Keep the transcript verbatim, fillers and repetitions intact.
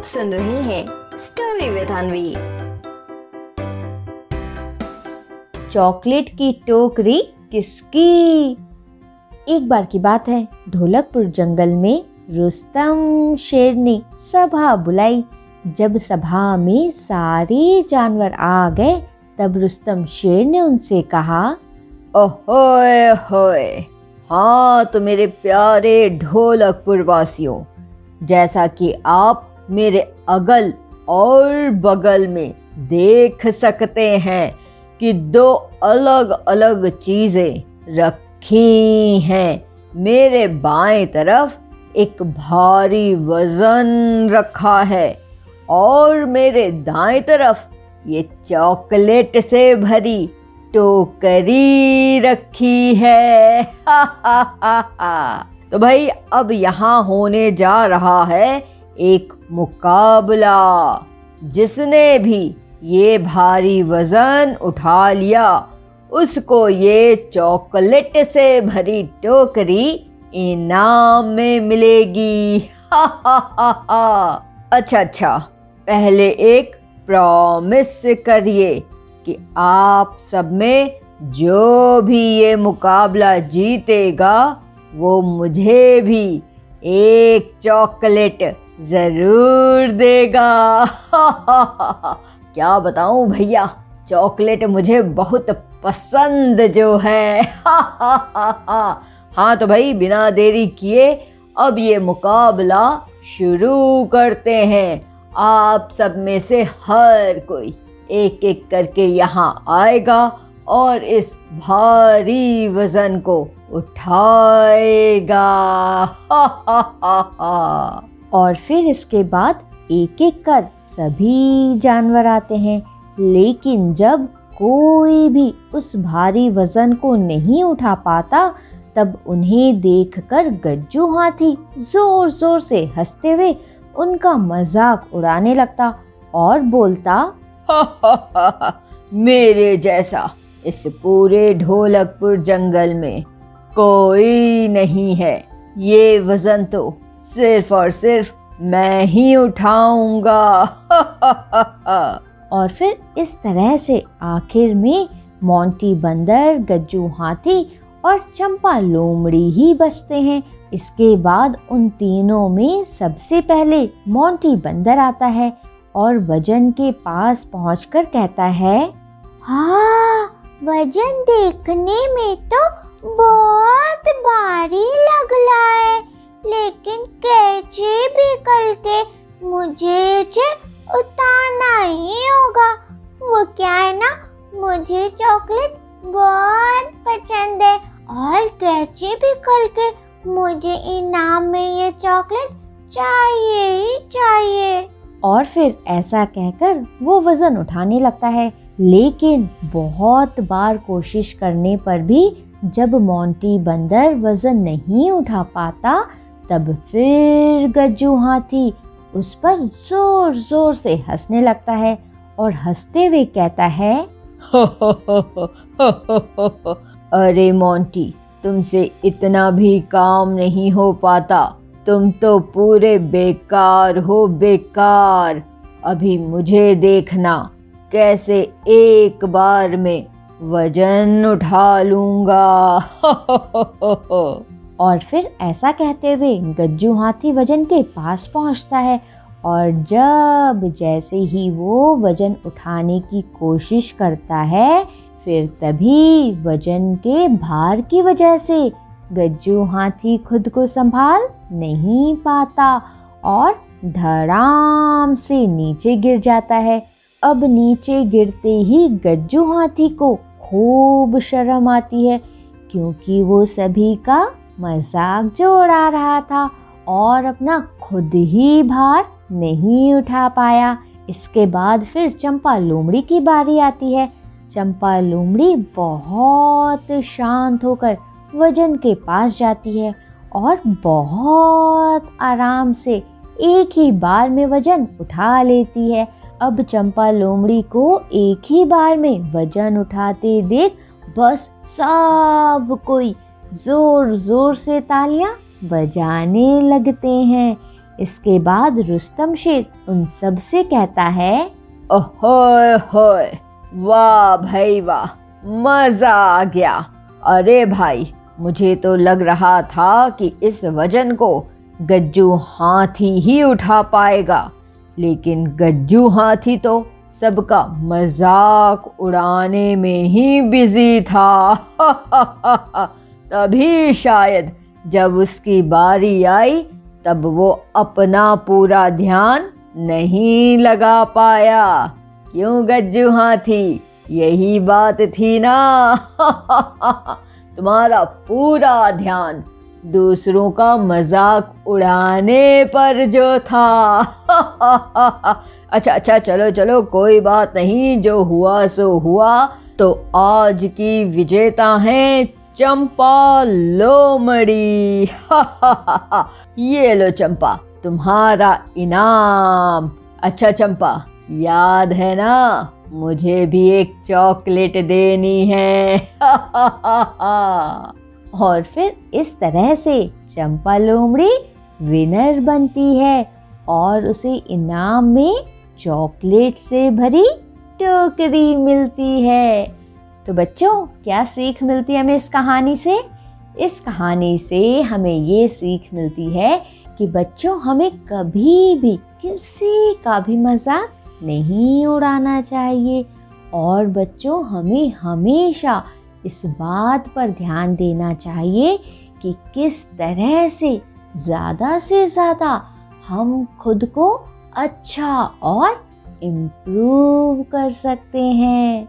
आप सुन रहे हैं स्टोरी विद अनवी। चॉकलेट की टोकरी किसकी? एक बार की बात है, ढोलकपुर जंगल में रुस्तम शेर ने सभा बुलाई। जब सभा में सारे जानवर आ गए तब रुस्तम शेर ने उनसे कहा, ओहोए होए, हाँ तो मेरे प्यारे ढोलकपुर वासियों, जैसा कि आप मेरे अगल और बगल में देख सकते हैं कि दो अलग अलग चीज़ें रखी हैं। मेरे बाएं तरफ एक भारी वज़न रखा है और मेरे दाएं तरफ ये चॉकलेट से भरी टोकरी रखी है। हा हा हा हा। तो भाई, अब यहाँ होने जा रहा है एक मुकाबला। जिसने भी ये भारी वज़न उठा लिया उसको ये चॉकलेट से भरी टोकरी इनाम में मिलेगी। हा हा हा हा। अच्छा अच्छा, पहले एक प्रॉमिस करिए कि आप सब में जो भी ये मुकाबला जीतेगा वो मुझे भी एक चॉकलेट ज़रूर देगा। क्या बताऊं भैया, चॉकलेट मुझे बहुत पसंद जो है। हाँ तो भाई, बिना देरी किए अब ये मुकाबला शुरू करते हैं। आप सब में से हर कोई एक एक करके यहाँ आएगा और इस भारी वज़न को उठाएगा। हा हा हा हा। और फिर इसके बाद एक एक कर सभी जानवर आते हैं, लेकिन जब कोई भी उस भारी वज़न को नहीं उठा पाता तब उन्हें देखकर गज्जू हाथी ज़ोर ज़ोर से हंसते हुए उनका मजाक उड़ाने लगता और बोलता, हा हा हा, मेरे जैसा इस पूरे ढोलकपुर जंगल में कोई नहीं है। ये वज़न तो सिर्फ और सिर्फ मैं ही उठाऊंगा। और फिर इस तरह से आखिर में मोंटी बंदर, गज्जू हाथी और चंपा लोमड़ी ही बचते हैं। इसके बाद उन तीनों में सबसे पहले मोंटी बंदर आता है और वज़न के पास पहुंचकर कहता है, हाँ, वजन देखने में तो बहुत भारी लग रहा है, लेकिन कैसे भी करके मुझे इसे उतारना ही होगा। वो क्या है ना, मुझे चॉकलेट बहुत पसंद है और कैसे भी करके मुझे इनाम में ये चॉकलेट चाहिए ही चाहिए। और फिर ऐसा कहकर वो वज़न उठाने लगता है, लेकिन बहुत बार कोशिश करने पर भी जब मोंटी बंदर वज़न नहीं उठा पाता तब फिर गज्जू हाथी उस पर ज़ोर ज़ोर से हंसने लगता है और हंसते हुए कहता है, हो हो हो हो हो हो, अरे मोंटी, तुमसे इतना भी काम नहीं हो पाता। तुम तो पूरे बेकार हो, बेकार। अभी मुझे देखना कैसे एक बार में वजन उठा लूंगा। और फिर ऐसा कहते हुए गज्जू हाथी वजन के पास पहुंचता है और जब जैसे ही वो वजन उठाने की कोशिश करता है, फिर तभी वजन के भार की वजह से गज्जू हाथी खुद को संभाल नहीं पाता और धड़ाम से नीचे गिर जाता है। अब नीचे गिरते ही गज्जू हाथी को खूब शर्म आती है, क्योंकि वो सभी का मजाक जो उड़ा रहा था और अपना खुद ही भार नहीं उठा पाया। इसके बाद फिर चंपा लोमड़ी की बारी आती है। चंपा लोमड़ी बहुत शांत होकर वजन के पास जाती है और बहुत आराम से एक ही बार में वजन उठा लेती है। अब चंपा लोमड़ी को एक ही बार में वजन उठाते देख बस सब कोई जोर जोर से तालियां बजाने लगते हैं। इसके बाद रुस्तम शेर उन सब से कहता है, ओहोय होय, वाह भाई वाह, मज़ा आ गया। अरे भाई, मुझे तो लग रहा था कि इस वजन को गज्जू हाथी ही उठा पाएगा, लेकिन गज्जू हाथी तो सबका मजाक उड़ाने में ही बिजी था। तभी शायद जब उसकी बारी आई तब वो अपना पूरा ध्यान नहीं लगा पाया। क्यों गज्जू हाथी, यही बात थी ना। तुम्हारा पूरा ध्यान दूसरों का मजाक उड़ाने पर जो था। अच्छा अच्छा, चलो चलो, कोई बात नहीं, जो हुआ सो हुआ। तो आज की विजेता हैं चंपा लोमड़ी। ये लो चंपा, तुम्हारा इनाम। अच्छा चंपा, याद है ना, मुझे भी एक चॉकलेट देनी है। और फिर इस तरह से चंपा लोमड़ी विनर बनती है और उसे इनाम में चॉकलेट से भरी टोकरी मिलती है। तो बच्चों, क्या सीख मिलती है हमें इस कहानी से? इस कहानी से हमें ये सीख मिलती है कि बच्चों, हमें कभी भी किसी का भी मजाक नहीं उड़ाना चाहिए। और बच्चों, हमें हमेशा इस बात पर ध्यान देना चाहिए कि किस तरह से ज़्यादा से ज़्यादा हम खुद को अच्छा और इम्प्रूव कर सकते हैं।